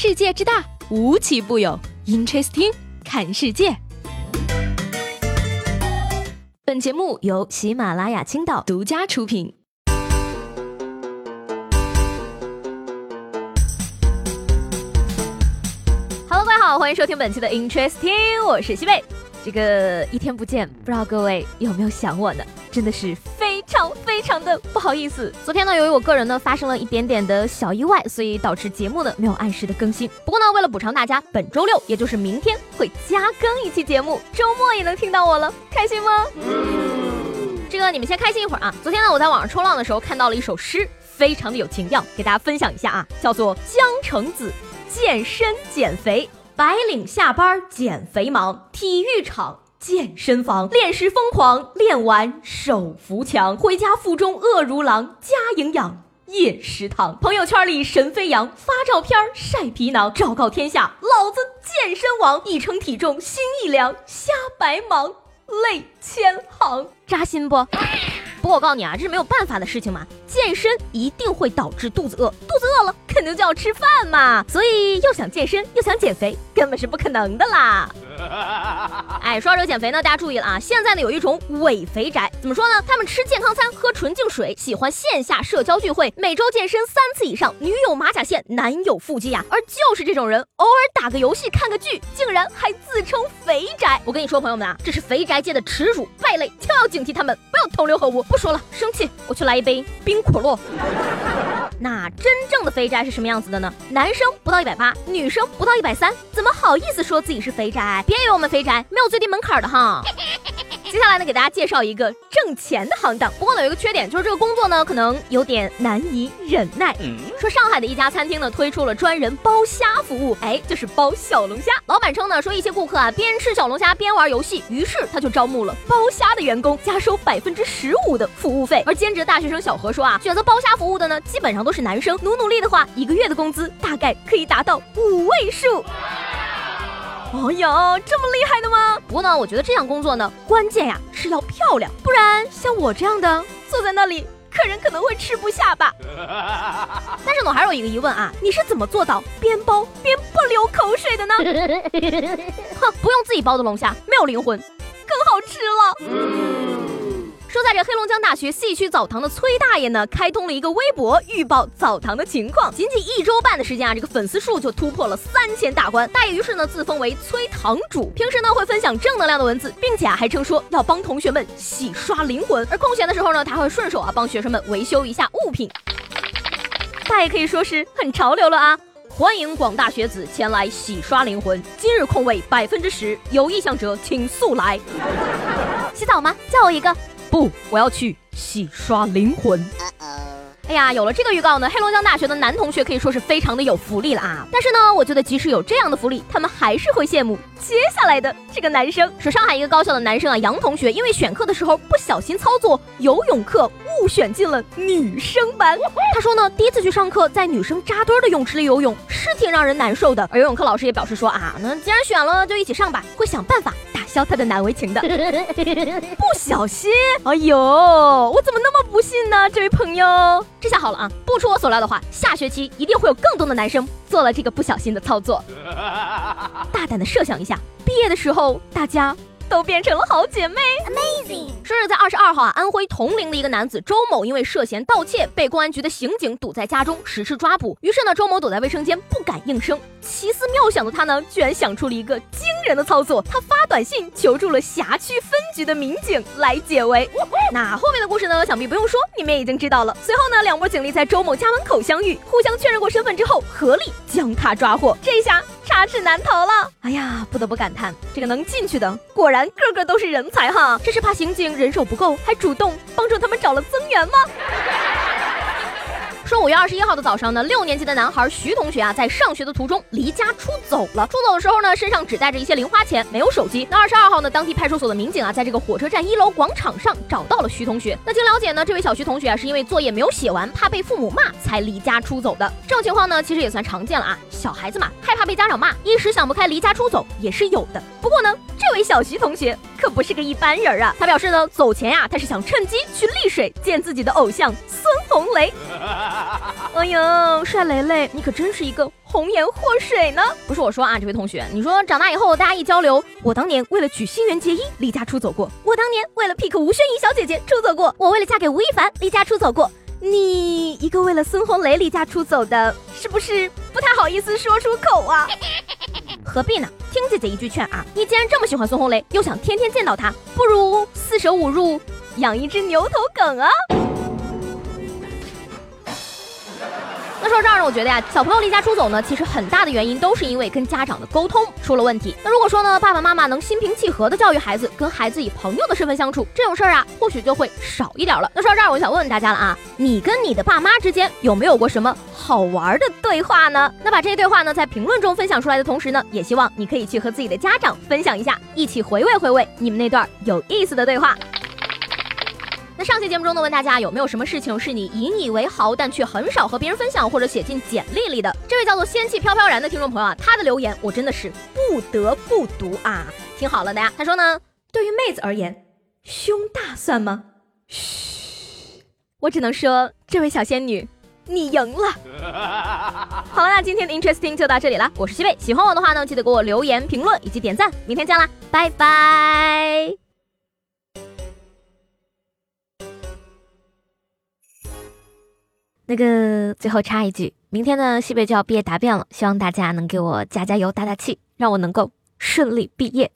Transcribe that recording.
世界之大，无奇不有。Interesting， 看世界。本节目由喜马拉雅青岛独家出品。Hello， 大家好，欢迎收听本期的 Interesting， 我是西贝。这个一天不见，不知道各位有没有想我呢？真的是非常的不好意思。昨天呢，由于我个人呢发生了一点点的小意外，所以导致节目呢没有按时的更新。不过呢，为了补偿大家，本周六也就是明天会加更一期节目，周末也能听到我了，开心吗？这个你们先开心一会儿啊。昨天呢，我在网上冲浪的时候看到了一首诗，非常的有情调，给大家分享一下啊，叫做《江城子》，健身减肥，白领下班减肥忙，体育场。健身房练时疯狂，练完手扶墙，回家腹中饿如狼，加营养夜食堂，朋友圈里神飞扬，发照片晒皮囊，昭告天下老子健身王，一称体重心一凉，瞎白忙累千行，扎心不？不过我告诉你啊，这是没有办法的事情嘛，健身一定会导致肚子饿，肚子饿了肯定就要吃饭嘛，所以又想健身又想减肥根本是不可能的啦。哎，说到这个减肥呢，大家注意了啊，现在呢有一种伪肥宅，怎么说呢，他们吃健康餐，喝纯净水，喜欢线下社交聚会，每周健身3次以上，女友马甲线，男友腹肌呀，而就是这种人偶尔打个游戏看个剧竟然还自称肥宅。我跟你说朋友们啊，这是肥宅界的耻辱败类，千万要警惕他们，不要同流合污。不说了，生气我去来一杯冰可乐。那真正的肥宅是什么样子的呢？男生不到180，女生不到130，怎么好意思说自己是肥宅？别以为我们肥宅没有最低门槛的哈。接下来呢，给大家介绍一个挣钱的行当。不过呢，有一个缺点，就是这个工作呢，可能有点难以忍耐。说上海的一家餐厅呢，推出了专人包虾服务，哎，就是包小龙虾。老板称呢，说一些顾客啊，边吃小龙虾边玩游戏，于是他就招募了包虾的员工，加收15%的服务费。而兼职大学生小何说啊，选择包虾服务的呢，基本上都是男生，努力的话，1个月的工资大概可以达到5位数。哎呀，这么厉害的吗？不过呢，我觉得这项工作呢，关键呀是要漂亮，不然像我这样的坐在那里，客人可能会吃不下吧。但是呢，我还有一个疑问啊，你是怎么做到边包边不流口水的呢？哼，不用自己包的龙虾，没有灵魂，更好吃了。说在这黑龙江大学 C 区澡堂的崔大爷呢，开通了一个微博预报澡堂的情况，仅仅1周半的时间啊，这个粉丝数就突破了3000大关。大爷于是呢自封为崔堂主，平时呢会分享正能量的文字，并且啊还称说要帮同学们洗刷灵魂，而空闲的时候呢，他会顺手啊帮学生们维修一下物品。大爷可以说是很潮流了啊。欢迎广大学子前来洗刷灵魂，今日空位10%，有意向者请速来。洗澡吗？叫我一个。不，我要去洗刷灵魂。哎呀，有了这个预告呢，黑龙江大学的男同学可以说是非常的有福利了啊。但是呢，我觉得即使有这样的福利，他们还是会羡慕接下来的这个男生。说上海一个高校的男生啊，杨同学因为选课的时候不小心操作，游泳课误选进了女生班。他说呢，第一次去上课，在女生扎堆的泳池里游泳是挺让人难受的。而游泳课老师也表示说啊，那既然选了就一起上吧，会想办法消他的难为情的。不小心，哎呦，我怎么那么不信呢？这位朋友，这下好了啊，不出我所料的话，下学期一定会有更多的男生做了这个不小心的操作。大胆的设想一下，毕业的时候大家都变成了好姐妹。 Amazing。 说是在22号啊，安徽铜陵的一个男子周某因为涉嫌盗窃被公安局的刑警堵在家中实施抓捕。于是呢，周某躲在卫生间不敢应声，奇思妙想的他呢，居然想出了一个惊人的操作，他发短信求助了辖区分局的民警来解围。那后面的故事呢，想必不用说，你们也已经知道了。随后呢，两拨警力在周某家门口相遇，互相确认过身份之后，合力将他抓获。这下插翅难逃了。哎呀，不得不感叹，这个能进去的果然个个都是人才哈。这是怕刑警人手不够，还主动帮助他们找了增援吗？说5月21号的早上呢，6年级的男孩徐同学啊，在上学的途中离家出走了。出走的时候呢，身上只带着一些零花钱，没有手机。那22号呢，当地派出所的民警啊，在这个火车站1楼广场上找到了徐同学。那经了解呢，这位小徐同学啊，是因为作业没有写完，怕被父母骂才离家出走的。这种情况呢，其实也算常见了啊。小孩子嘛，害怕被家长骂，一时想不开离家出走也是有的。不过呢，这位小徐同学可不是个一般人啊。他表示呢，走前啊，他是想趁机去丽水见自己的偶像孙红雷。哎呦，帅雷雷，你可真是一个红颜祸水呢！不是我说啊，这位同学，你说长大以后大家一交流，我当年为了娶新垣结衣离家出走过，我当年为了 pick 吴宣仪小姐姐出走过，我为了嫁给吴亦凡离家出走过。你一个为了孙红雷离家出走的，是不是不太好意思说出口啊？何必呢？听姐姐一句劝啊，你既然这么喜欢孙红雷，又想天天见到他，不如四舍五入养一只牛头梗啊。那说这儿呢，我觉得呀，小朋友离家出走呢，其实很大的原因都是因为跟家长的沟通出了问题。那如果说呢，爸爸妈妈能心平气和的教育孩子，跟孩子以朋友的身份相处，这种事儿啊，或许就会少一点了。那说这儿，我想问问大家了啊，你跟你的爸妈之间有没有过什么好玩的对话呢？那把这些对话呢，在评论中分享出来的同时呢，也希望你可以去和自己的家长分享一下，一起回味回味你们那段有意思的对话。那上期节目中呢，问大家有没有什么事情是你引以为豪，但却很少和别人分享或者写进简历里的？这位叫做仙气飘飘然的听众朋友啊，他的留言我真的是不得不读啊，听好了的呀。他说呢，对于妹子而言，胸大算吗？嘘，我只能说，这位小仙女，你赢了。好了，那今天的 Interesting 就到这里了。我是西贝，喜欢我的话呢，记得给我留言、评论以及点赞。明天见啦，拜拜。那个最后插一句，明天呢西北就要毕业答辩了，希望大家能给我加加油打打气，让我能够顺利毕业。